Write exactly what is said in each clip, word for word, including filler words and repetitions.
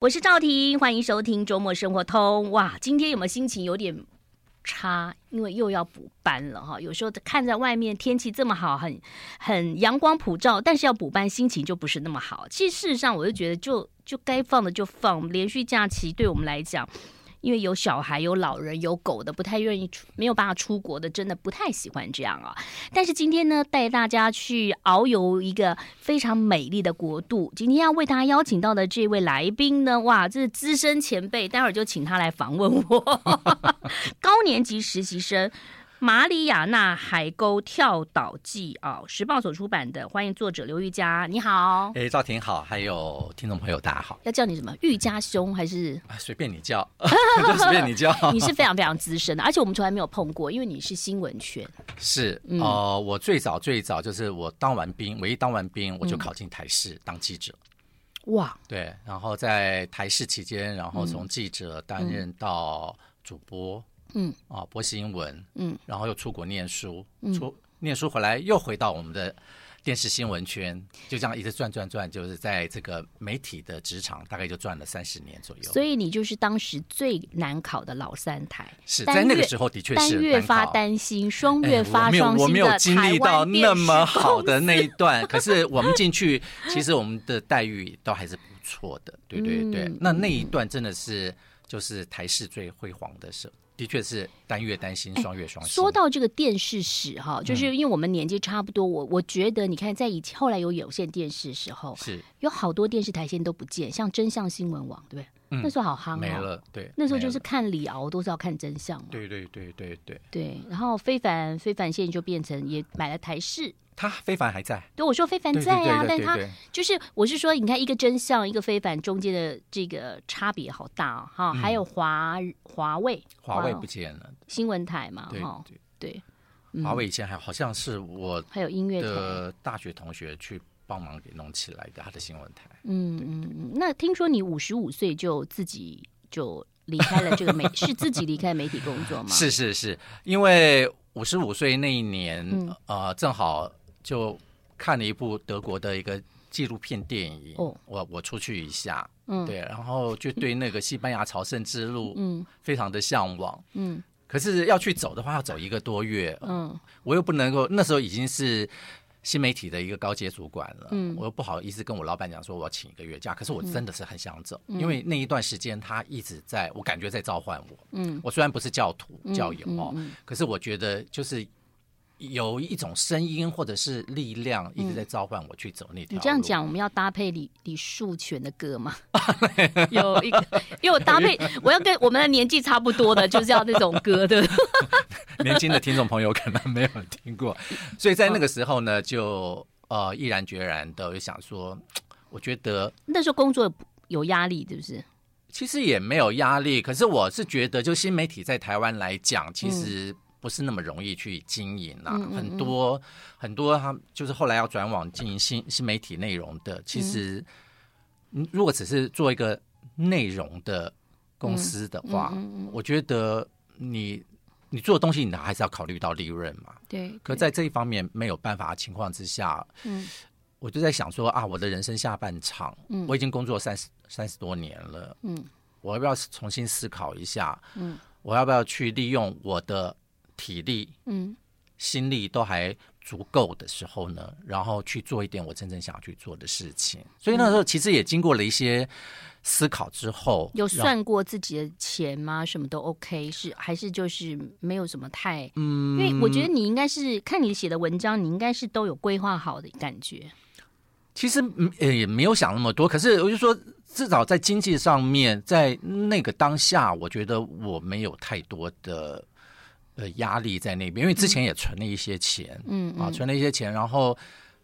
我是赵婷，欢迎收听周末生活通。哇，今天有没有心情有点差，因为又要补班了哈。有时候看在外面天气这么好，很很阳光普照，但是要补班，心情就不是那么好。其实事实上，我就觉得就就该放的就放，连续假期对我们来讲，因为有小孩、有老人、有狗的，不太愿意没有办法出国的，真的不太喜欢这样啊。但是今天呢，带大家去遨游一个非常美丽的国度。今天要为大家邀请到的这位来宾呢，哇，这是资深前辈，待会儿就请他来访问我。高年级实习生，马里亚纳海沟跳岛记啊，时报所出版的，欢迎作者刘玉嘉，你好。哎，赵婷好，还有听众朋友大家好。要叫你什么？玉嘉兄还是？啊，随便你叫，随便你叫。你是非常非常资深的，而且我们从来没有碰过，因为你是新闻圈。是，嗯、呃，我最早最早就是我当完兵，我一当完兵我就考进台视、嗯、当记者。哇。对，然后在台视期间，然后从记者担任到主播。嗯嗯嗯啊，播新闻，嗯，然后又出国念书，嗯、出念书回来又回到我们的电视新闻圈，就这样一直转转转，就是在这个媒体的职场大概就转了三十年左右。所以你就是当时最难考的老三台，是在那个时候的确是单月发单薪，双月发双薪的台湾电视公司。我没有，我没有经历到那么好的那一段，可是我们进去，其实我们的待遇都还是不错的，对对对。嗯、那那一段真的是就是台视最辉煌的时候。的确是单月单薪，双月双薪。说到这个电视史哈，就是因为我们年纪差不多，嗯、我我觉得你看，在以前后来有有线电视的时候，是有好多电视台现在都不见，像真相新闻网，对不对？嗯、那时候好夯、哦，没了。对，那时候就是看李敖都是要看真相嘛。对对对对对对。然后非凡非凡现在就变成也买了台视。他非凡还在，对，我说非凡在啊，但他就是我是说，你看一个真相，一个非凡中间的这个差别好大啊、哦！哈、嗯，还有华华卫，华卫不见了，新闻台嘛，对对对，嗯、华卫以前还好像是我还有音乐的大学同学去帮忙给弄起来的，他的新闻台。嗯嗯嗯，那听说你五十五岁就自己就离开了这个媒，是自己离开媒体工作吗？是是是，因为五十五岁那一年，嗯、呃，正好。就看了一部德国的一个纪录片电影，哦、我我出去一下，嗯，对，然后就对那个西班牙朝圣之路，嗯，非常的向往，嗯，可是要去走的话，要走一个多月，嗯，我又不能够，那时候已经是新媒体的一个高阶主管了，嗯，我又不好意思跟我老板讲说我要请一个月假，可是我真的是很想走，嗯、因为那一段时间他一直在，我感觉在召唤我，嗯，我虽然不是教徒教友哦，嗯嗯嗯、可是我觉得就是。有一种声音或者是力量一直在召唤我去走那条路、嗯、你这样讲我们要搭配李李树全的歌吗？有一个，因为我搭配我要跟我们的年纪差不多的就是要那种歌的。年轻的听众朋友可能没有听过，所以在那个时候呢就呃毅然决然的想说，我觉得那时候工作有压力是不是？其实也没有压力，可是我是觉得就新媒体在台湾来讲其实、嗯不是那么容易去经营啊，嗯嗯嗯很多很多他就是后来要转往经营新新媒体内容的，其实、嗯、如果只是做一个内容的公司的话，嗯嗯嗯嗯我觉得你你做的东西你还是要考虑到利润嘛， 对， 对。可在这一方面没有办法的情况之下，嗯，我就在想说啊，我的人生下半场，嗯、我已经工作三十三十多年了，嗯，我要不要重新思考一下？嗯，我要不要去利用我的体力、嗯、心力都还足够的时候呢，然后去做一点我真正想要去做的事情。所以那时候其实也经过了一些思考之后，嗯、有算过自己的钱吗？什么都 OK， 是还是就是没有什么太，嗯，因为我觉得你应该是看你写的文章，你应该是都有规划好的感觉。其实也没有想那么多，可是我就说，至少在经济上面，在那个当下，我觉得我没有太多的。的压力在那边，因为之前也存了一些钱，嗯啊，存了一些钱，然后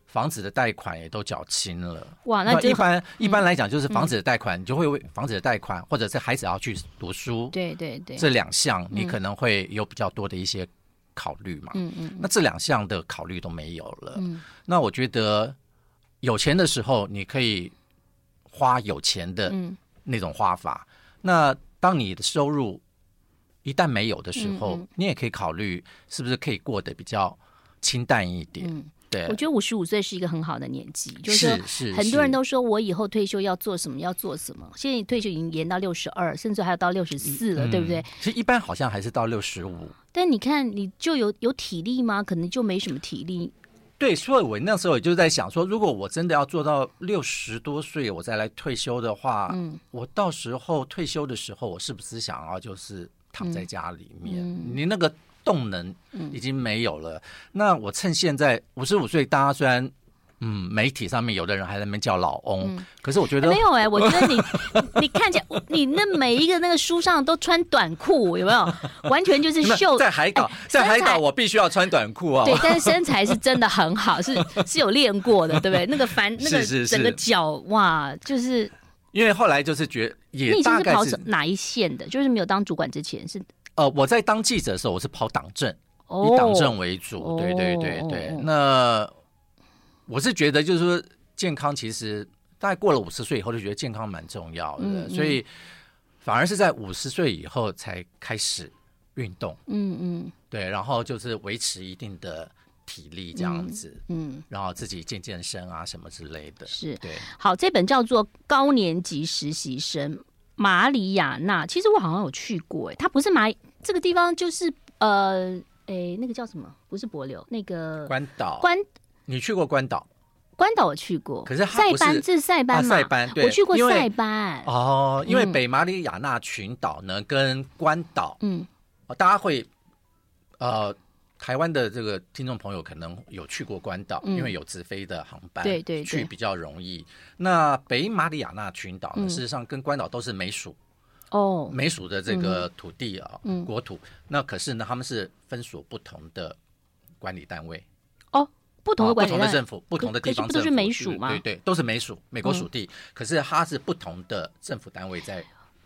房子的贷款也都缴清了。哇，那一般、嗯、一般来讲就是房子的贷款，嗯、你就会为房子的贷款，或者是孩子要去读书，对对对，这两项你可能会有比较多的一些考虑嘛。嗯嗯，那这两项的考虑都没有了。嗯，那我觉得有钱的时候你可以花有钱的那种花法，嗯、那当你的收入。一旦没有的时候，嗯嗯你也可以考虑是不是可以过得比较清淡一点。嗯、对，我觉得五十五岁是一个很好的年纪，就是说很多人都说我以后退休要做什么要做什么，现在退休已经延到六十二，甚至还有到六十四了、嗯，对不对？其实一般好像还是到六十五。但你看，你就有有体力吗？可能就没什么体力。对，所以我那时候也就在想说，如果我真的要做到六十多岁我再来退休的话、嗯，我到时候退休的时候，我是不是想要就是躺在家里面？嗯嗯、你那个动能已经没有了。嗯、那我趁现在五十五岁，大家虽然嗯媒体上面有的人还在那边叫老翁、嗯，可是我觉得、哎、没有哎、欸，我觉得你你看起来，你那每一个那个书上都穿短裤，有没有？完全就是秀。在海岛、哎，在海岛我必须要穿短裤啊、哦。对，但是身材是真的很好，是是有练过的，对不对？那个凡那个整个脚哇，就是。因为后来就是觉得也大概是，你以前是跑哪一线的？就是没有当主管之前是。呃，我在当记者的时候，我是跑党政，哦、以党政为主、哦，对对对对。哦、那我是觉得，就是说健康其实大概过了五十岁以后，就觉得健康蛮重要的，嗯嗯，所以反而是在五十岁以后才开始运动，嗯嗯，对，然后就是维持一定的体力这样子，嗯，嗯，然后自己健健身啊什么之类的，是，对。好，这本叫做《高年级实习生》。马里亚纳，其实我好像有去过，哎，它不是马这个地方，就是呃，哎，那个叫什么？不是帛琉，那个关岛。关，你去过关岛？关岛我去过，可是它不是塞班，这是塞班嘛？啊、塞班，我去过塞班。哦，因为北马里亚纳群岛呢，嗯、跟关岛，嗯，大家会呃。台湾的这个听众朋友可能有去过关岛、嗯，因为有直飞的航班，对对对，去比较容易。那北马里亚纳群岛呢、嗯，事实上跟关岛都是美属哦，美属的这个土地啊、嗯，国土。那可是呢，他们是分属不同的管理单位哦，不同的管理单位、啊、不同的政府，不同的地方政府，可是不都是美属吗？对 对, 对，都是美属，美国属地、嗯。可是它是不同的政府单位在。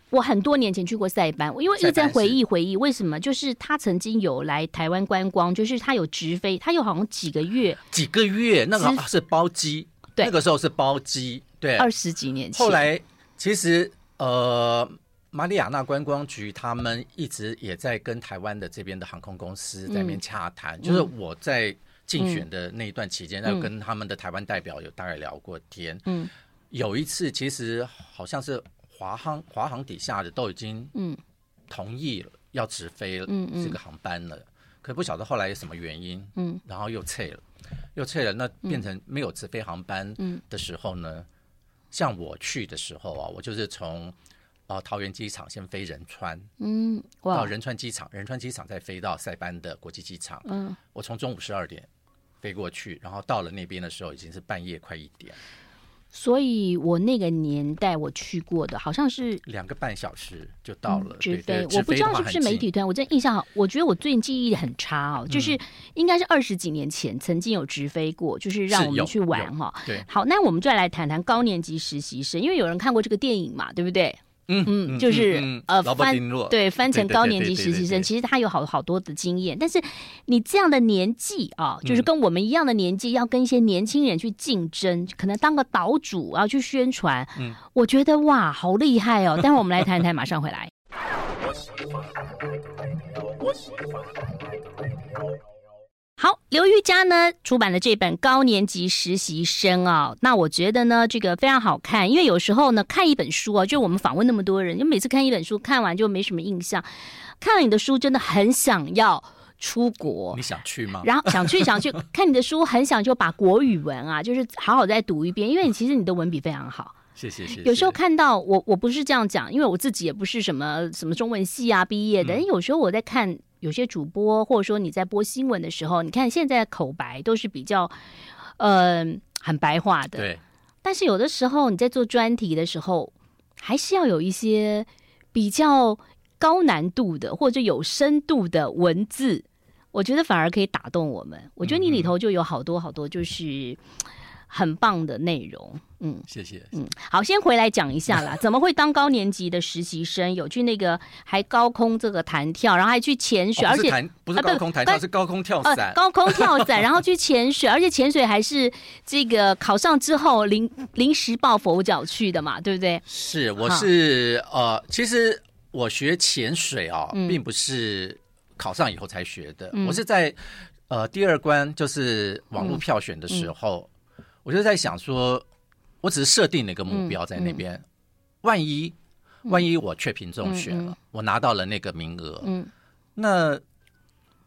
我很多年前去过塞班，因为一直在回忆回忆，为什么？就是他曾经有来台湾观光，就是他有直飞，他有好像几个月，几个月那个是包机，那个时候是包机，对，二十几年前。后来其实呃，马里亚纳观光局他们一直也在跟台湾的这边的航空公司在那边洽谈、嗯，就是我在竞选的那一段期间，要、嗯、跟他们的台湾代表有大概聊过天。嗯，有一次其实好像是。华航华航底下的都已经同意了、嗯、要直飞了、嗯嗯、这个航班了，可不晓得后来有什么原因，嗯，然后又撤了，又撤了，那变成没有直飞航班的时候呢，嗯、像我去的时候啊，我就是从、呃、桃园机场先飞仁川，嗯，到仁川机场，仁川机场再飞到塞班的国际机场，嗯，我从中午十二点飞过去，然后到了那边的时候已经是半夜快一点。所以我那个年代我去过的好像是两个半小时就到了、嗯、直飞，对对，我不知道是不是媒体团，我真的印象好，我觉得我最近记忆很差哦，嗯、就是应该是二十几年前曾经有直飞过，就是让我们去玩、哦、对，好，那我们就来谈谈高年级实习生，因为有人看过这个电影嘛，对不对？嗯嗯，就是、嗯、呃翻对翻成高年级实习生，其实他有好好多的经验，但是你这样的年纪啊，就是跟我们一样的年纪，嗯、要跟一些年轻人去竞争，可能当个岛主啊去宣传、嗯，我觉得哇，好厉害哦！待会我们来谈谈，马上回来。好，刘瑜嘉呢出版了这本《高年级实习生》啊，那我觉得呢这个非常好看，因为有时候呢看一本书啊，就我们访问那么多人，就每次看一本书看完就没什么印象，看了你的书真的很想要出国，你想去吗？然后想去想去看你的书，很想就把国语文啊，就是好好再读一遍，因为你其实你的文笔非常好。谢谢谢谢。有时候看到我我不是这样讲，因为我自己也不是什么什么中文系啊毕业的，但、嗯、有时候我在看。有些主播或者说你在播新闻的时候，你看现在的口白都是比较呃很白话的，对，但是有的时候你在做专题的时候还是要有一些比较高难度的或者有深度的文字，我觉得反而可以打动我们，我觉得你里头就有好多好多就是很棒的内容。嗯，谢谢。嗯，好，先回来讲一下啦，怎么会当高年级的实习生？有去那个还高空这个弹跳，然后还去潜水，哦、而且不是高空弹跳、啊，是高空跳伞、呃。高空跳伞，然后去潜水，而且潜水还是这个考上之后临临时抱佛脚去的嘛，对不对？是，我是呃，其实我学潜水啊、哦嗯，并不是考上以后才学的，嗯、我是在。呃第二关就是网络票选的时候、嗯嗯、我就在想说我只是设定了一个目标在那边、嗯嗯、万一万一我确评中选了、嗯嗯、我拿到了那个名额、嗯、那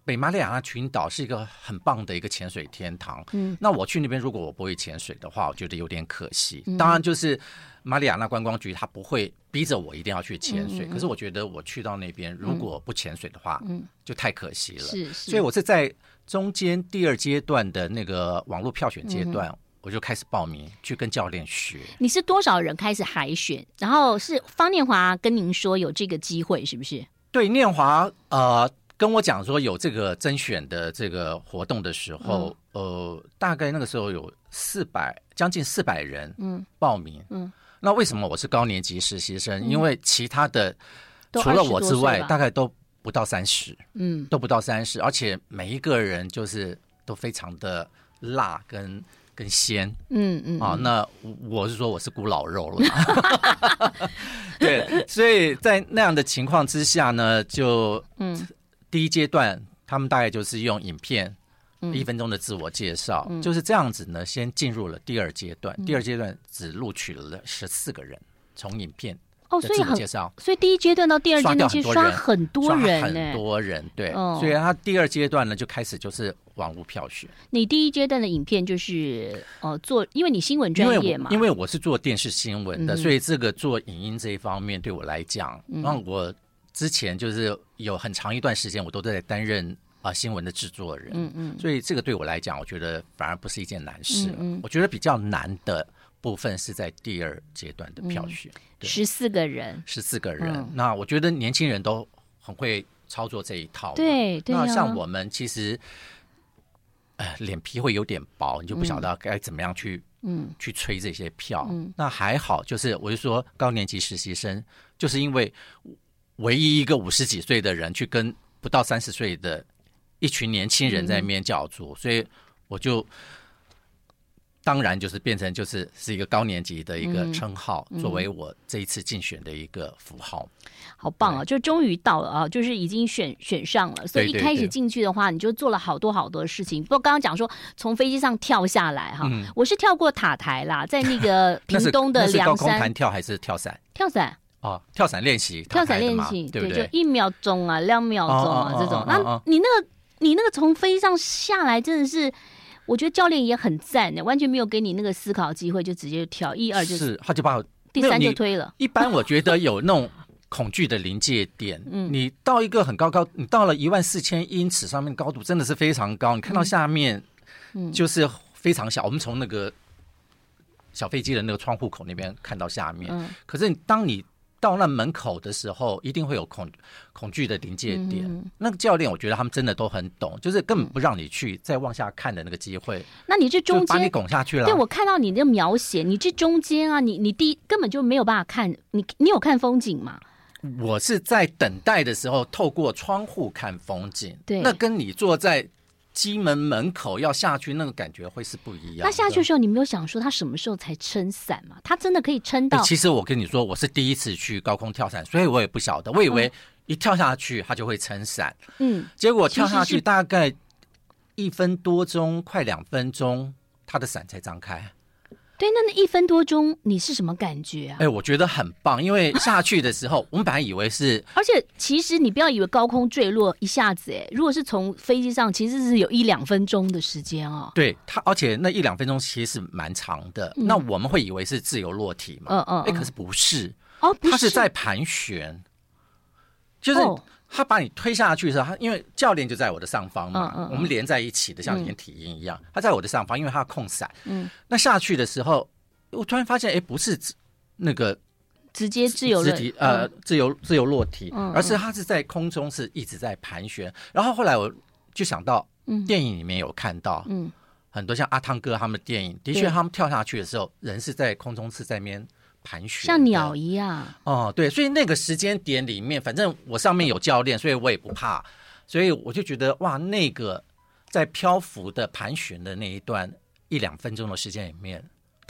北马里亚纳群岛是一个很棒的一个潜水天堂、嗯、那我去那边如果我不会潜水的话我觉得有点可惜、嗯、当然就是马里亚纳观光局他不会逼着我一定要去潜水、嗯、可是我觉得我去到那边如果不潜水的话、嗯、就太可惜了、嗯、所以我是在中间第二阶段的那个网络票选阶段、嗯我就开始报名去跟教练学。你是多少人开始海选？然后是方念华跟您说有这个机会是不是？对，念华呃跟我讲说有这个甄选的这个活动的时候、嗯、呃大概那个时候有四百将近四百人报名。嗯, 嗯那为什么我是高年级实习生、嗯、因为其他的除了我之外大概都不到三十嗯都不到三十而且每一个人就是都非常的辣跟跟鲜，嗯嗯，啊，那我是说我是孤老肉了，对，所以在那样的情况之下呢，就嗯，第一阶段他们大概就是用影片、嗯、一分钟的自我介绍、嗯，就是这样子呢，先进入了第二阶段，嗯、第二阶段只录取了十四个人，从影片的自我介绍、哦所，所以第一阶段到第二阶段其实刷很多人，刷很多人，对，哦、所以他第二阶段呢就开始就是。网络票选，你第一阶段的影片就是呃做，因为你新闻专业嘛，因为我是做电视新闻的、嗯，所以这个做影音这一方面对我来讲，那、嗯、我之前就是有很长一段时间我都在担任啊、呃、新闻的制作人，嗯嗯，所以这个对我来讲，我觉得反而不是一件难事了、嗯嗯。我觉得比较难的部分是在第二阶段的票选，十四、嗯、个人，十四个人、嗯，那我觉得年轻人都很会操作这一套，对对、啊，那像我们其实。呃，脸皮会有点薄，你就不晓得该怎么样去，嗯，去催这些票。嗯、那还好，就是我就说高年级实习生，就是因为唯一一个五十几岁的人去跟不到三十岁的一群年轻人在那边角逐、嗯，所以我就当然就是变成就是是一个高年级的一个称号、嗯嗯，作为我这一次竞选的一个符号。好棒啊！就终于到了啊，就是已经选选上了，所以一开始进去的话，对对对你就做了好多好多事情。不过刚刚讲说从飞机上跳下来哈、嗯，我是跳过塔台啦，在那个屏东的梁山。那是高空弹跳还是跳伞？跳伞哦，跳伞练习，跳伞练习，对不对？就一秒钟啊，两秒钟啊，哦哦哦哦哦这种。那、哦哦哦、你那个你那个从飞机上下来，真的是。我觉得教练也很赞的，完全没有给你那个思考机会，就直接跳一二就是，他就把我第三就推了。一般我觉得有那种恐惧的临界点，你到一个很高高，你到了一万四千英尺上面高度真的是非常高，你看到下面就是非常小。嗯、我们从那个小飞机的那个窗户口那边看到下面，嗯、可是当你到那门口的时候，一定会有恐恐惧的临界点。嗯、那个教练，我觉得他们真的都很懂，就是根本不让你去再往下看的那个机会。那你这中间把你拱下去了。对，我看到你的描写，你这中间啊，你你第一根本就没有办法看，你你有看风景吗？我是在等待的时候，透过窗户看风景。对，那跟你坐在机门门口要下去，那个感觉会是不一样。那下去的时候，你没有想说他什么时候才撑伞吗？他真的可以撑到、欸？其实我跟你说，我是第一次去高空跳伞，所以我也不晓得。我以为一跳下去他就会撑伞，嗯，结果跳下去大概一分多钟，快两分钟，他的伞才张开。对，那那一分多钟你是什么感觉啊？哎、欸，我觉得很棒，因为下去的时候，我们本来以为是，而且其实你不要以为高空坠落一下子、欸，哎，如果是从飞机上，其实是有一两分钟的时间哦。对，它而且那一两分钟其实是蛮长的、嗯，那我们会以为是自由落体嘛，嗯嗯，哎、欸，可是不是，哦，不是，它是在盘旋，就是。哦他把你推下去的时候，他因为教练就在我的上方嘛，嗯嗯、我们连在一起的，像以前体验一样、嗯。他在我的上方，因为他控伞。嗯，那下去的时候，我突然发现，哎、欸，不是那个直接自由落体，呃，自由自由落体、嗯，而是他是在空中是一直在盘旋、嗯。然后后来我就想到，电影里面有看到，嗯，很多像阿汤哥他们的电影，的确他们跳下去的时候，人是在空中是在那边。盘旋像鸟一样哦，对，所以那个时间点里面，反正我上面有教练，所以我也不怕，所以我就觉得哇，那个在漂浮的盘旋的那一段一两分钟的时间里面，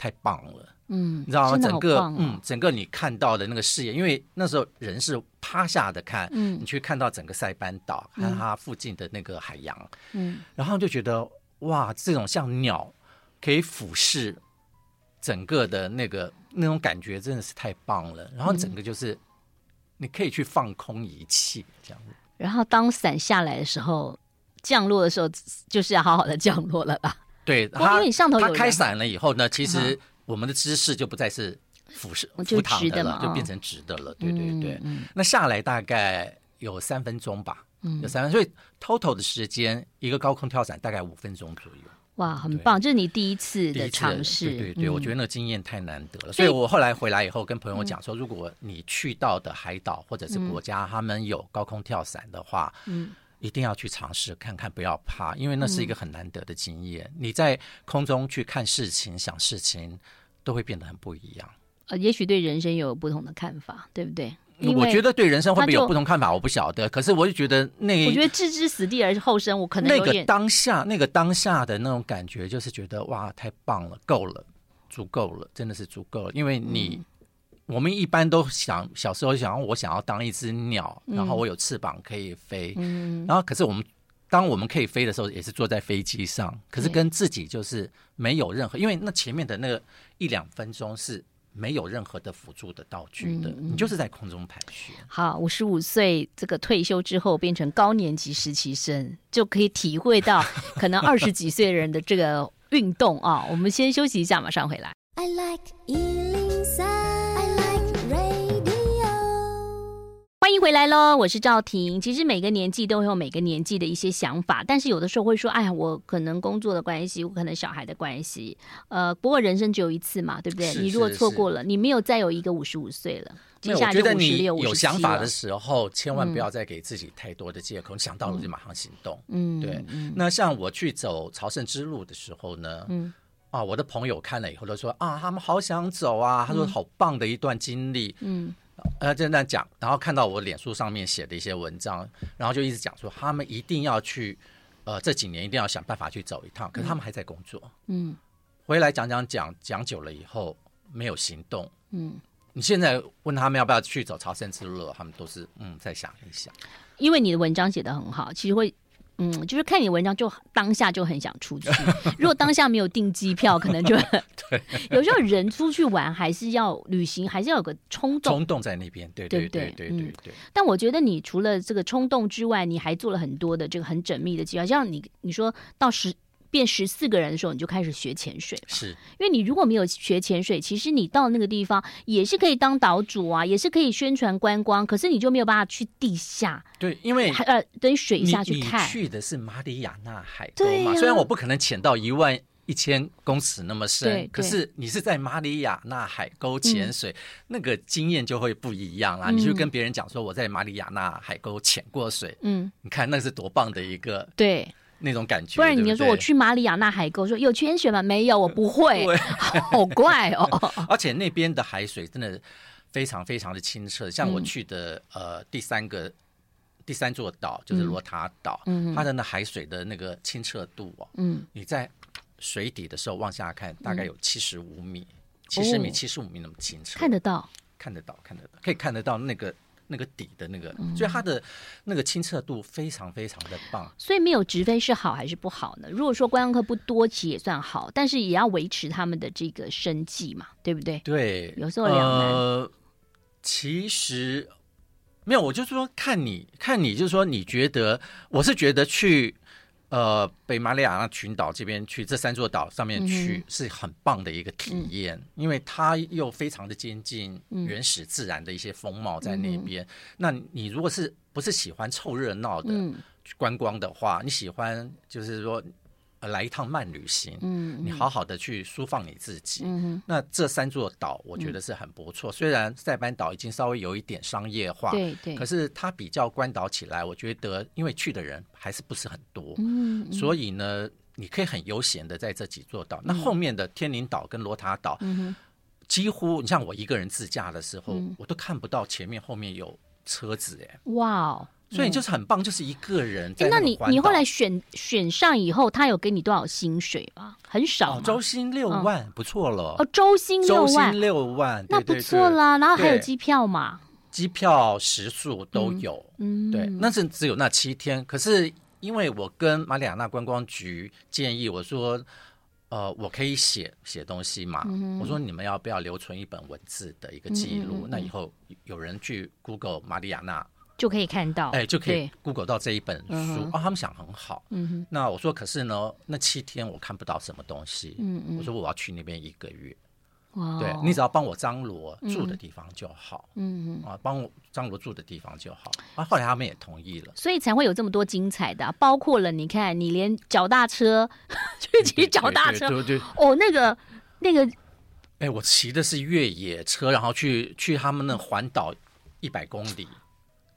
太棒了，嗯，你知道吗？整个、啊、嗯，整个你看到的那个视野，因为那时候人是趴下的看，嗯，你去看到整个塞班岛，看它附近的那个海洋，嗯，然后就觉得哇，这种像鸟可以俯视整个的那个那种感觉真的是太棒了。然后整个就是你可以去放空一切这样子。然后当伞下来的时候，降落的时候就是要好好的降落了吧？对，它它开伞了以后呢，其实我们的姿势就不再是俯视、俯躺的了，就变成直的了。对对对，那下来大概有三分钟吧，有三分钟，所以 total 的时间一个高空跳伞大概五分钟左右。哇，很棒！这是你第一次的尝试，对对对，我觉得那个经验太难得了。所以我后来回来以后跟朋友讲说，如果你去到的海岛或者是国家，他们有高空跳伞的话，嗯。一定要去尝试看看，不要怕，因为那是一个很难得的经验、嗯、你在空中去看事情想事情都会变得很不一样、呃、也许对人生有不同的看法，对不对？我觉得对人生会不会有不同看法我不晓得，可是我就觉得那我觉得置之死地而后生，我可能有点那个当下那个当下的那种感觉，就是觉得哇太棒了，够了，足够了，真的是足够了。因为你、嗯，我们一般都想小时候想我想要当一只鸟、嗯、然后我有翅膀可以飞、嗯、然后可是我们当我们可以飞的时候也是坐在飞机上，可是跟自己就是没有任何，因为那前面的那个一两分钟是没有任何的辅助的道具的、嗯、你就是在空中盘旋。好，五十五岁这个退休之后变成高年级实习生，就可以体会到可能二十几岁人的这个运动啊。我们先休息一下，马上回来。 I like one oh three欢迎回来咯，我是赵婷。其实每个年纪都有每个年纪的一些想法，但是有的时候会说哎呀，我可能工作的关系，我可能小孩的关系，呃，不过人生只有一次嘛，对不对？是是是，你如果错过了，你没有再有一个五十五岁了，接下来就五十六，我觉得你有想法的时候千万不要再给自己太多的借口、嗯、想到了就马上行动。嗯，对。嗯，那像我去走朝圣之路的时候呢，嗯啊，我的朋友看了以后都说啊，他们好想走啊，他说好棒的一段经历。嗯，呃，就那讲，然后看到我脸书上面写的一些文章，然后就一直讲说他们一定要去，呃，这几年一定要想办法去走一趟。可是他们还在工作，嗯，回来讲讲讲讲久了以后没有行动，嗯，你现在问他们要不要去走朝圣之路，他们都是嗯再想一想。因为你的文章写得很好，其实会。嗯，就是看你文章就当下就很想出去。如果当下没有订机票，可能就有时候人出去玩还是要旅行，还是要有个冲动，冲动在那边，对对对对对对、嗯。但我觉得你除了这个冲动之外，你还做了很多的这个很缜密的计划。像你你说到十变十四个人的时候，你就开始学潜水，是因为你如果没有学潜水，其实你到那个地方也是可以当岛主啊，也是可以宣传观光，可是你就没有办法去地下。对，因为呃，等于水下去看。你, 你去的是马里亚纳海沟嘛、啊？虽然我不可能潜到一万一千公尺那么深，可是你是在马里亚纳海沟潜水、嗯，那个经验就会不一样啦、啊嗯。你就跟别人讲说我在马里亚纳海沟潜过水，嗯，你看那是多棒的一个对。那种感觉，不然你就说我去马里亚纳海沟，说有去潜水吗？没有，我不会，好怪哦。而且那边的海水真的非常非常的清澈，像我去的、嗯、呃第三个第三座岛就是罗塔岛、嗯，它的那海水的那个清澈度哦，嗯，你在水底的时候往下看，大概有七十五米、七、嗯、十米、七十五米那么清澈，看得到，看得到，看得到，可以看得到那个。那个底的那个，所以它的那个清澈度非常非常的棒、嗯、所以没有直飞是好还是不好呢？如果说观光客不多其实也算好，但是也要维持他们的这个生计嘛，对不对？对，有时候两难、呃、其实没有，我就说看你看你就是说你觉得，我是觉得去呃北马里亚纳群岛这边去这三座岛上面去、嗯、是很棒的一个体验、嗯、因为它又非常的接近原始自然的一些风貌在那边、嗯、那你如果是不是喜欢凑热闹的观光的话、嗯、你喜欢就是说、呃、来一趟慢旅行、嗯、你好好的去舒放你自己、嗯、那这三座岛我觉得是很不错、嗯、虽然塞班岛已经稍微有一点商业化，对对，可是它比较关岛起来我觉得因为去的人还是不是很多，嗯，所以呢你可以很悠闲的在这几座岛、嗯、那后面的天宁岛跟罗塔岛、嗯、几乎你像我一个人自驾的时候、嗯、我都看不到前面后面有车子耶，哇、wow, 嗯、所以你就是很棒，就是一个人在那个环岛。那你你后来选选上以后，他有给你多少薪水吗？很少吗？哦，周薪六万，嗯，不错了。哦，周薪六万，周薪六万，那不错啦。然后还有机票嘛，机票食宿都有，嗯，对，那是只有那七天。可是因为我跟马里亚纳观光局建议，我说，呃，我可以写写东西嘛，嗯？我说你们要不要留存一本文字的一个记录？嗯嗯嗯，那以后有人去 Google 马里亚纳就可以看到，哎，就可以 Google 到这一本书。嗯，哦，他们想很好，嗯。那我说，可是呢，那七天我看不到什么东西。嗯嗯，我说我要去那边一个月。哇，对，你只要帮我张罗住的地方就好。嗯嗯，啊，帮我张罗住的地方就好。啊，后来他们也同意了，所以才会有这么多精彩的，啊，包括了你看，你连脚踏车去骑脚踏车，对对对对对，哦，那个那个，哎，我骑的是越野车，然后去去他们那环岛一百公里。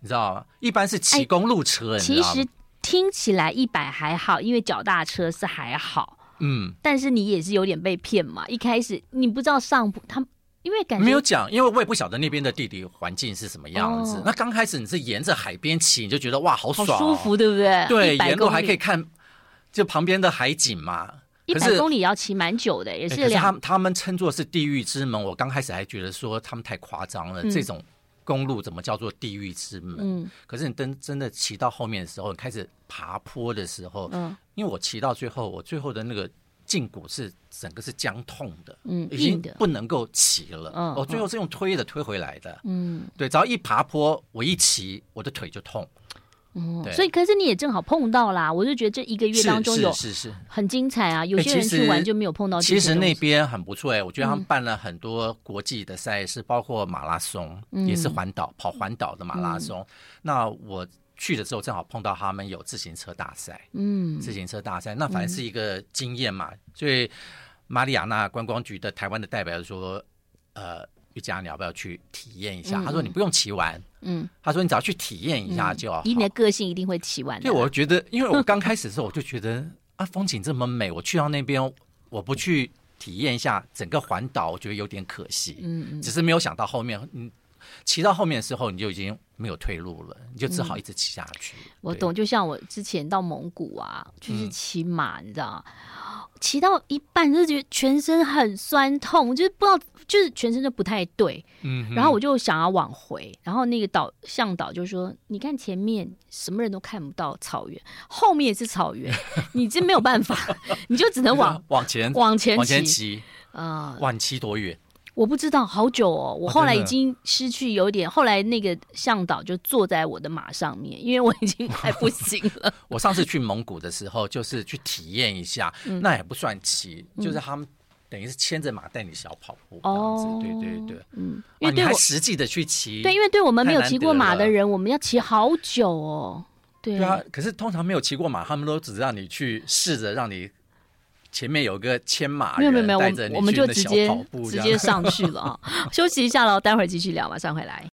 你知道吗？一般是骑公路车，哎，你知道吗？其实听起来一百还好，因为脚踏车是还好，嗯，但是你也是有点被骗嘛。一开始你不知道上坡，他因为感觉没有讲，因为我也不晓得那边的地理环境是什么样子。哦，那刚开始你是沿着海边骑，你就觉得哇，好爽，哦，好舒服，对不对？对，沿路还可以看就旁边的海景嘛。一百公里也要骑蛮久的，也是两。哎，可是他们称作是地狱之门，我刚开始还觉得说他们太夸张了，嗯，这种公路怎么叫做地狱之门？嗯，可是你真真的骑到后面的时候，你开始爬坡的时候，嗯，因为我骑到最后，我最后的那个胫骨是整个是僵痛的，嗯，已经不能够骑了。嗯，我最后是用推的推回来的。嗯，对，只要一爬坡，我一骑，我的腿就痛。嗯，所以可是你也正好碰到啦，我就觉得这一个月当中有很精彩啊，有些人去玩就没有碰到。其实那边很不错，欸，我觉得他们办了很多国际的赛事，嗯，包括马拉松，嗯，也是环岛跑环岛的马拉松，嗯。那我去的时候正好碰到他们有自行车大赛，嗯，自行车大赛，那反正是一个经验嘛。嗯，所以马里亚纳观光局的台湾的代表说，呃，瑜伽你要不要去体验一下？嗯，他说你不用骑完。嗯，他说你只要去体验一下就好，嗯，以你的个性一定会骑完的。对，我觉得因为我刚开始的时候我就觉得啊，风景这么美，我去到那边我不去体验一下整个环岛，我觉得有点可惜。嗯，只是没有想到后面你骑到后面的时候你就已经没有退路了，你就只好一直骑下去。嗯，我懂，就像我之前到蒙古啊，就是骑马，嗯，你知道骑到一半就觉得全身很酸痛，就是不知道，就是全身就不太对。嗯，然后我就想要往回，然后那个导向导就说：“你看前面什么人都看不到，草原后面也是草原，你真没有办法，你就只能往往前往前往前骑啊！往骑多远？我不知道，好久哦。我后来已经失去有点，啊，后来那个向导就坐在我的马上面，因为我已经快不行了。我上次去蒙古的时候，就是去体验一下，嗯，那也不算骑，嗯，就是他们等于是牵着马带你小跑步这样子。哦，对对对，嗯，因为对我，啊，你还实际的去骑，对，因为对我们没有骑过马的人，我们要骑好久哦。对，对啊，可是通常没有骑过马，他们都只让你去试着让你。前面有个牵马人带着你去那小跑步，没有没有，我们就直接直接上去了啊！休息一下喽，待会儿继续聊，马上回来。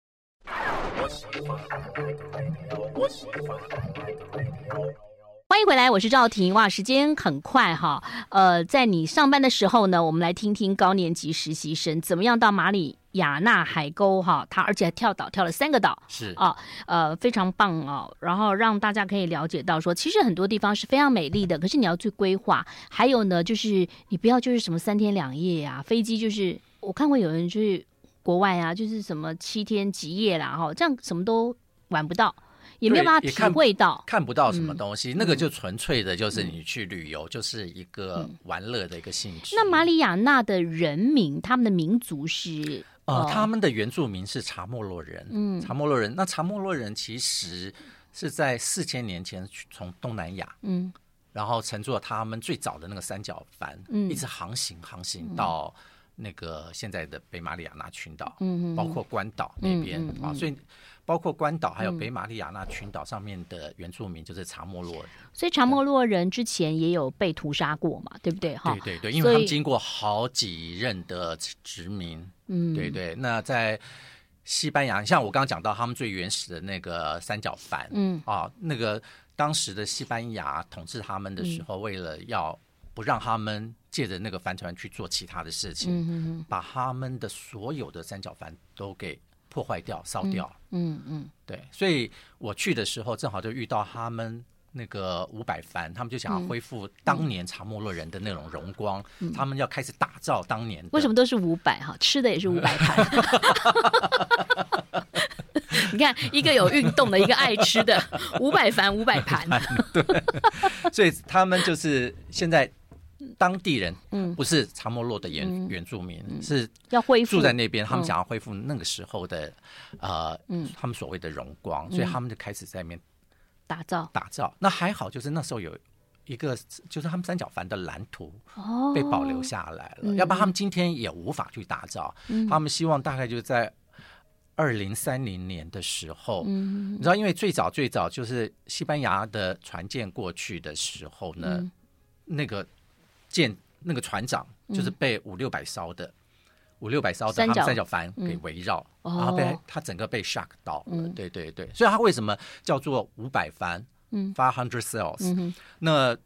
欢迎回来，我是赵婷。哇，时间很快哈，呃，在你上班的时候呢，我们来听听高年级实习生怎么样到马里亚纳海沟哈，他而且还跳岛，跳了三个岛，是啊，呃，非常棒哦。然后让大家可以了解到说，其实很多地方是非常美丽的，可是你要去规划。还有呢，就是你不要就是什么三天两夜啊，飞机就是我看过有人去国外啊，就是什么七天几夜啦哈，这样什么都玩不到。也没有办法体会到，看, 看不到什么东西，嗯，那个就纯粹的，就是你去旅游，嗯，就是一个玩乐的一个性质。那马里亚纳的人民，他们的民族是呃、哦，他们的原住民是查莫洛人，嗯，查莫洛人。那查莫洛人其实是在四千年前从东南亚，嗯，然后乘坐他们最早的那个三角帆，嗯，一直航行航行到那个现在的北马里亚纳群岛，嗯，包括关岛那边，嗯嗯嗯，啊，所以。包括关岛还有北马里亚纳群岛上面的原住民就是查莫洛人，嗯，所以查莫洛人之前也有被屠杀过嘛，对不对？对对对，因为他们经过好几任的殖民，嗯，对对。那在西班牙，像我刚刚讲到他们最原始的那个三角帆，嗯啊，那个当时的西班牙统治他们的时候，嗯，为了要不让他们借着那个帆船去做其他的事情，嗯，把他们的所有的三角帆都给。破坏掉烧掉了。嗯 嗯, 嗯，对，所以我去的时候正好就遇到他们那个五百藩，他们就想要恢复当年查莫洛人的那种荣光、嗯嗯、他们要开始打造当年的。为什么都是五百哈？吃的也是五百盘。你看，一个有运动的，一个爱吃的，五百盘五百盘。对，所以他们就是现在当地人，不是查莫洛的 原,、嗯、原住民，嗯、是住在那边，他们想要恢复那个时候的、嗯呃嗯、他们所谓的荣光，所以他们就开始在那边。打造打造，那还好，就是那时候有一个，就是他们三角帆的蓝图被保留下来了，哦嗯、要不然他们今天也无法去打造。嗯、他们希望大概就在二零三零年的时候、嗯，你知道，因为最早最早就是西班牙的船舰过去的时候呢，嗯、那个舰那个船长就是被五六百艘的。嗯五六百艘的他们三角帆给围绕、嗯、然后被、哦、他整个被 shock 到了、嗯、对对对，所以他为什么叫做五百帆、嗯、five hundred sails、嗯、那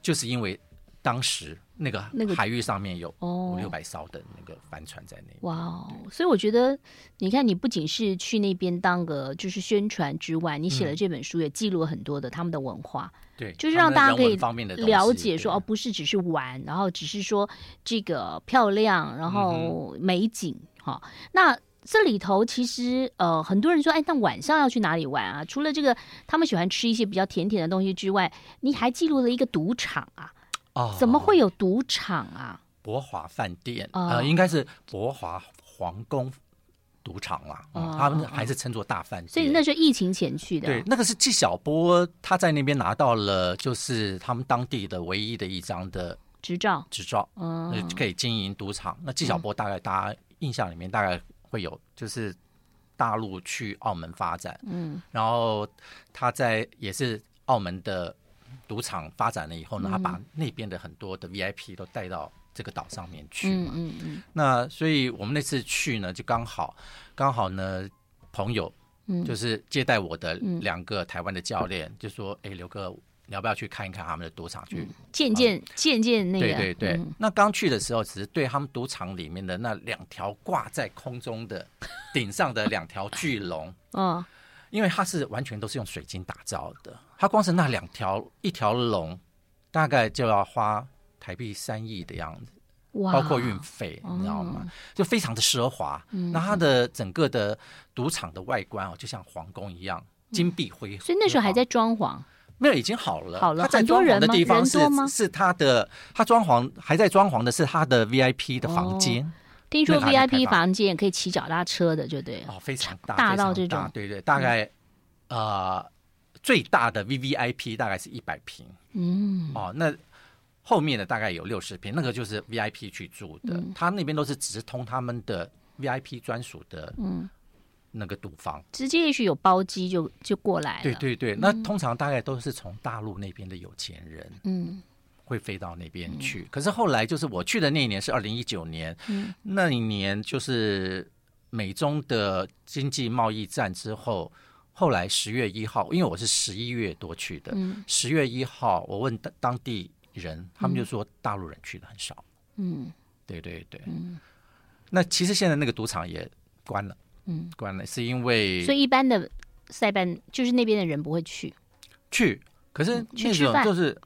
就是因为当时那个海域上面有五六百艘的那个帆船在那边。哇、哦，所以我觉得你看，你不仅是去那边当个就是宣传之外，你写了这本书也记录了很多的他们的文化，对、嗯，就是让大家可以了解说哦，不是只是玩，然后只是说这个漂亮，然后美景哈、嗯哦。那这里头其实呃，很多人说，哎，那晚上要去哪里玩啊？除了这个他们喜欢吃一些比较甜甜的东西之外，你还记录了一个赌场啊。哦、怎么会有赌场啊？博华饭店、哦呃、应该是博华皇宫赌场啦、哦嗯、他们还是称作大饭店，所以那是疫情前去的、啊、对，那个是纪晓波他在那边拿到了就是他们当地的唯一的一张的执照执照、嗯、可以经营赌场。那纪晓波大概大家印象里面大概会有就是大陆去澳门发展、嗯、然后他在也是澳门的赌场发展了以后呢，他把那边的很多的 V I P 都带到这个岛上面去嘛。嗯嗯嗯、那所以我们那次去呢，就刚好刚好呢，朋友就是接待我的两个台湾的教练，嗯、就说：“哎，刘哥，你要不要去看一看他们的赌场去？”见见见见那个。对对对。嗯、那刚去的时候，只是对他们赌场里面的那两条挂在空中的顶上的两条巨龙。嗯。因为它是完全都是用水晶打造的，它光是那两条一条龙，大概就要花台币三亿的样子，包括运费，你知道吗？嗯、就非常的奢华。那、嗯、它的整个的赌场的外观、哦、就像皇宫一样，金碧辉煌、嗯。所以那时候还在装潢，没有已经好了，好了。它在装潢的地方是是它的，它装潢还在装潢的是它的 V I P 的房间。哦，听说 V I P 房间也可以骑脚踏车的，就对了。哦，非常大，大到这种，对对，大概、嗯、呃最大的 V V I P 大概是一百平，嗯，哦，那后面的大概有六十平，那个就是 V I P 去住的，嗯、他那边都是直通他们的 V I P 专属的，嗯，那个赌房，直接也许有包机就就过来了。对对对，那通常大概都是从大陆那边的有钱人，嗯。会飞到那边去、嗯、可是后来就是我去的那一年是二零一九年、嗯、那一年就是美中的经济贸易战之后，后来十月一号，因为我是十一月多去的、嗯、十月一号我问当地人，他们就说大陆人去的很少。嗯，对对对、嗯、那其实现在那个赌场也关了、嗯、关了是因为所以一般的塞班就是那边的人不会去去可是那种就是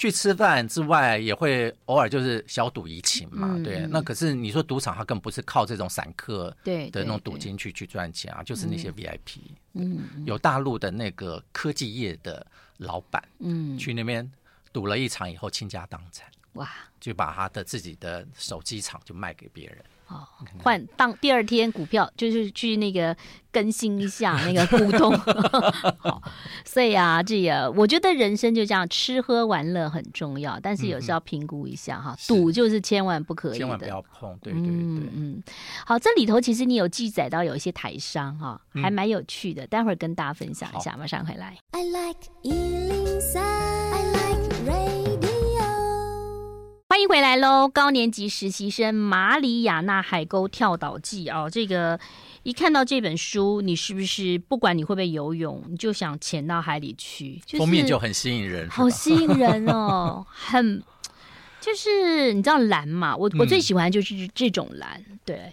去吃饭之外，也会偶尔就是小赌怡情嘛、嗯，对。那可是你说赌场，它更不是靠这种散客的那种赌金去去赚钱啊，就是那些 V I P， 嗯，有大陆的那个科技业的老板，嗯，去那边赌了一场以后倾家荡产，哇，就把他的自己的手机厂就卖给别人。哦，换当第二天股票就是去那个更新一下那个股东。好，所以啊，这也我觉得人生就这样，吃喝玩乐很重要，但是有时候要评估一下哈，嗯、赌就是千万不可以的，千万不要碰。对对对，嗯嗯。好，这里头其实你有记载到有一些台商哈、啊，还蛮有趣的、嗯，待会儿跟大家分享一下，马上回来。I like one oh three.欢迎回来喽！高年级实习生马里亚纳海沟跳岛记哦，这个一看到这本书，你是不是不管你会不会游泳，你就想潜到海里去？就是、封面就很吸引人，好吸引人哦，很就是你知道蓝嘛，我我最喜欢就是这种蓝，嗯、对。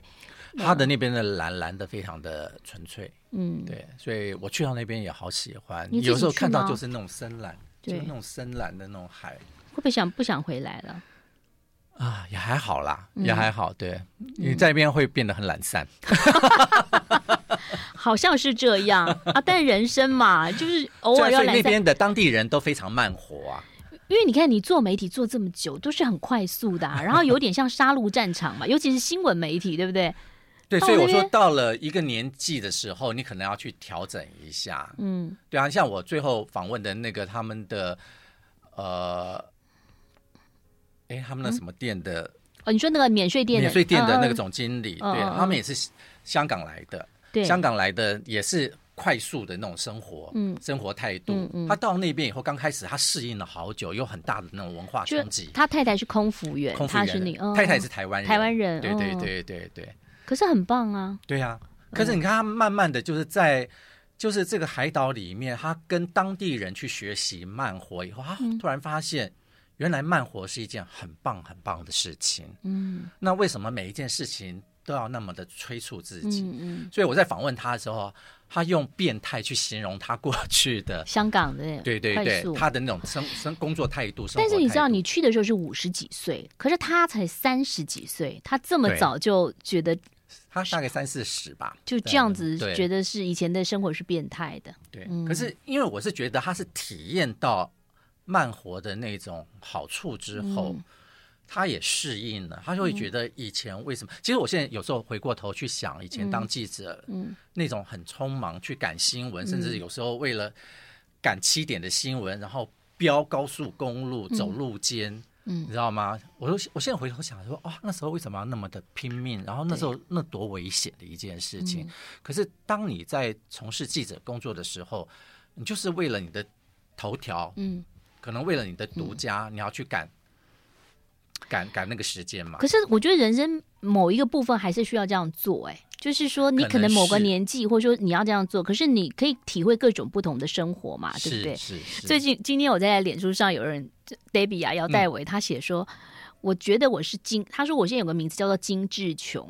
它的那边的蓝蓝的非常的纯粹，嗯，对，所以我去到那边也好喜欢，有时候看到就是那种深蓝，就是那种深蓝的那种海，会不会想不想回来了？啊，也还好啦，也还好，嗯、对，你在那边会变得很懒散，嗯、好像是这样啊，但人生嘛，就是偶尔要懒散。所以那边的当地人都非常慢活啊。因为你看你做媒体做这么久都是很快速的、啊、然后有点像杀戮战场嘛尤其是新闻媒体对不对对所以我说到了一个年纪的时候你可能要去调整一下嗯，对啊像我最后访问的那个他们的呃，哎，他们的什么店的、嗯哦、你说那个免税店的免税店的那个总经理、嗯、对、嗯、他们也是香港来的对香港来的也是快速的那种生活、嗯、生活态度、嗯嗯、他到那边以后刚开始他适应了好久有很大的那种文化冲击他太太是空服员空服员他是你、哦、太太是台湾人台湾人对对对对对、哦。可是很棒啊对啊可是你看他慢慢的就是在、嗯、就是这个海岛里面他跟当地人去学习慢活以后他突然发现、嗯、原来慢活是一件很棒很棒的事情嗯，那为什么每一件事情都要那么的催促自己、嗯嗯、所以我在访问他的时候他用变态去形容他过去的香港的对对对他的那种生生工作态度但是你知道你去的时候是五十几岁可是他才三十几岁他这么早就觉得他大概三四十吧就这样子觉得是以前的生活是变态的对、嗯、可是因为我是觉得他是体验到慢活的那种好处之后、嗯他也适应了他就会觉得以前为什么、嗯、其实我现在有时候回过头去想以前当记者、嗯嗯、那种很匆忙去赶新闻、嗯、甚至有时候为了赶七点的新闻然后飙高速公路、嗯、走路间、嗯、你知道吗 我, 我现在回头想说、哦、那时候为什么要那么的拼命然后那时候那多危险的一件事情、嗯、可是当你在从事记者工作的时候你就是为了你的头条、嗯、可能为了你的独家、嗯、你要去赶赶赶那个时间嘛可是我觉得人生某一个部分还是需要这样做、欸、就是说你可能某个年纪或者说你要这样做可是你可以体会各种不同的生活嘛对不对是是是最近今天我在脸书上有人 Debbie 啊姚戴维他写说、嗯、我觉得我是金他说我现在有个名字叫做精致穷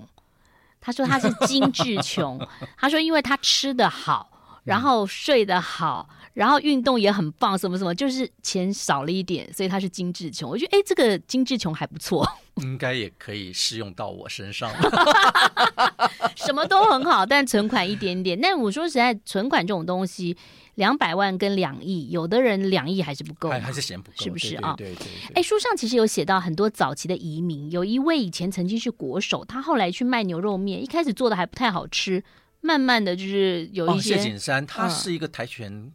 他说他是精致穷他说因为他吃得好然后睡得好然后运动也很棒什么什么就是钱少了一点所以他是精致穷我觉得哎，这个精致穷还不错应该也可以适用到我身上什么都很好但存款一点点但我说实在存款这种东西两百万跟两亿有的人两亿还是不够还是嫌不够是不是啊？对对对对对哎，书上其实有写到很多早期的移民有一位以前曾经是国手他后来去卖牛肉面一开始做的还不太好吃慢慢的就是有一些、哦、谢景山他是一个跆拳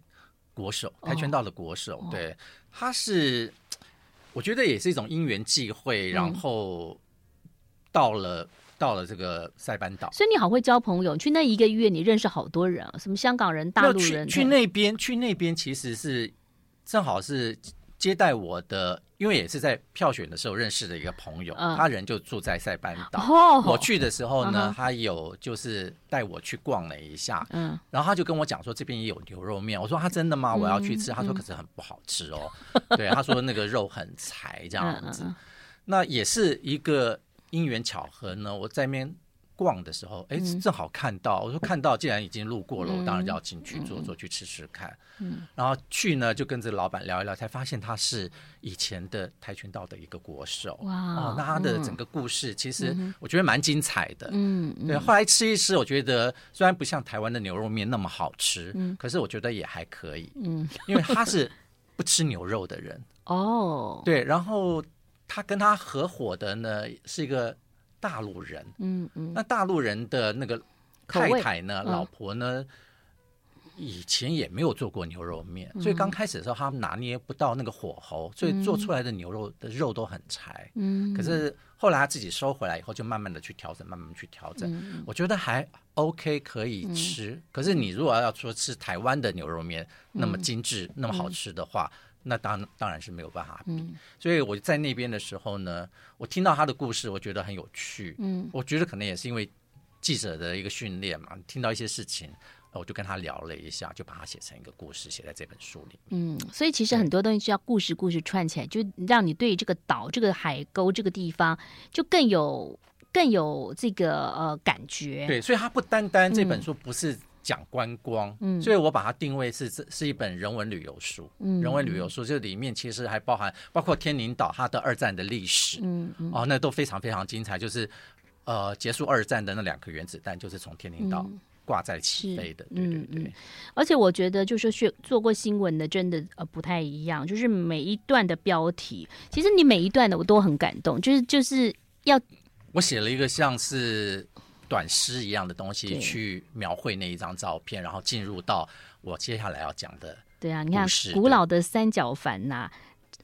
国手、嗯、跆拳道的国手、哦、对他是我觉得也是一种因缘际会、嗯、然后到了到了这个塞班岛所以你好会交朋友去那一个月你认识好多人什么香港人大陆人 去, 去那边去那边其实是正好是接待我的因为也是在票选的时候认识的一个朋友、嗯、他人就住在塞班岛、哦、我去的时候呢、嗯、他有就是带我去逛了一下、嗯、然后他就跟我讲说这边也有牛肉面我说他真的吗我要去吃、嗯、他说可是很不好吃哦、嗯、对他说那个肉很柴这样子、嗯、那也是一个因缘巧合呢我在那边逛的时候哎，正好看到、嗯、我说看到既然已经路过了我当然就要进去坐坐去吃吃看、嗯、然后去呢就跟着老板聊一聊才发现他是以前的跆拳道的一个国手哇、哦、那他的整个故事其实我觉得蛮精彩的嗯，对后来吃一吃我觉得虽然不像台湾的牛肉面那么好吃、嗯、可是我觉得也还可以嗯，因为他是不吃牛肉的人哦，对然后他跟他合伙的呢是一个大陆人嗯嗯，那大陆人的那个太太呢、嗯、老婆呢以前也没有做过牛肉面、嗯、所以刚开始的时候他拿捏不到那个火候、嗯、所以做出来的牛肉的肉都很柴、嗯、可是后来他自己收回来以后就慢慢的去调整慢慢去调整、嗯、我觉得还 OK 可以吃、嗯、可是你如果要说吃台湾的牛肉面、嗯、那么精致那么好吃的话、嗯那当当然是没有办法比、嗯、所以我在那边的时候呢我听到他的故事我觉得很有趣、嗯、我觉得可能也是因为记者的一个训练嘛听到一些事情我就跟他聊了一下就把它写成一个故事写在这本书里面、嗯、所以其实很多东西就要故事故事串起来就让你对这个岛这个海沟这个地方就更有更有这个呃感觉。对，所以它不单单这本书不是讲观光，嗯，所以我把它定位是是一本人文旅游书，嗯，人文旅游书就里面其实还包含包括天宁岛它的二战的历史，嗯嗯，哦，那都非常非常精彩，就是呃结束二战的那两颗原子弹就是从天宁岛，嗯，挂在起飞的，对对对，嗯嗯，而且我觉得就是做过新闻的真的呃不太一样，就是每一段的标题，其实你每一段的我都很感动，就是就是要我写了一个像是短诗一样的东西去描绘那一张照片，然后进入到我接下来要讲的故事。对啊，你看古老的三角帆呐，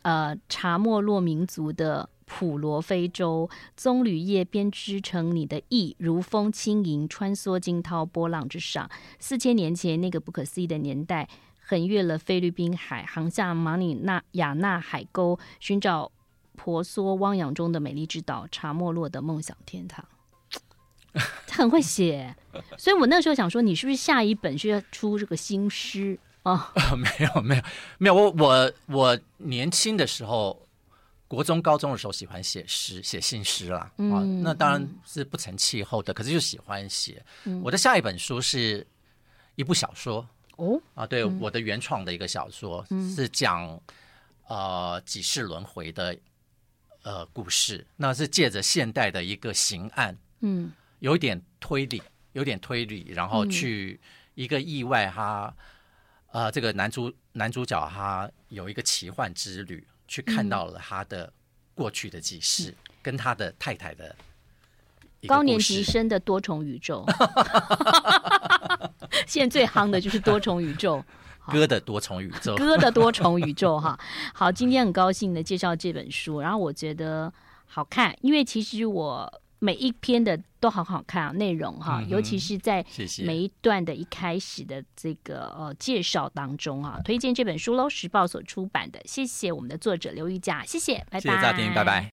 啊，呃，查莫洛民族的普罗非洲，棕榈叶编织成你的翼，如风轻盈穿梭惊涛波浪之上。四千年前那个不可思议的年代，横越了菲律宾海，航向马里亚纳海沟，寻找婆娑汪洋中的美丽之岛——查莫洛的梦想天堂。他很会写，所以我那时候想说，你是不是下一本是要出这个新诗啊？呃、没有没有没有，我我我年轻的时候。国中高中的时候喜欢写诗，写信诗啦，嗯啊，那当然是不成气候的，嗯，可是就喜欢写，嗯，我的下一本书是一部小说，哦啊，对，嗯，我的原创的一个小说，嗯，是讲呃几世轮回的呃故事，那是借着现代的一个刑案，嗯，有一点推理有点推理然后去一个意外，他呃这个男主男主角他有一个奇幻之旅，去看到了他的过去的几世，嗯，跟他的太太的一个高年级生的多重宇宙。现在最夯的就是多重宇宙，歌的多重宇宙，歌的多重宇宙哈。好，今天很高兴的介绍这本书，然后我觉得好看，因为其实我每一篇的都好好看啊，内容哈，嗯，尤其是在每一段的一开始的这个呃介绍当中啊，推荐这本书喽，时报所出版的。谢谢我们的作者刘瑜嘉，谢谢，拜拜，谢谢乍听，拜拜。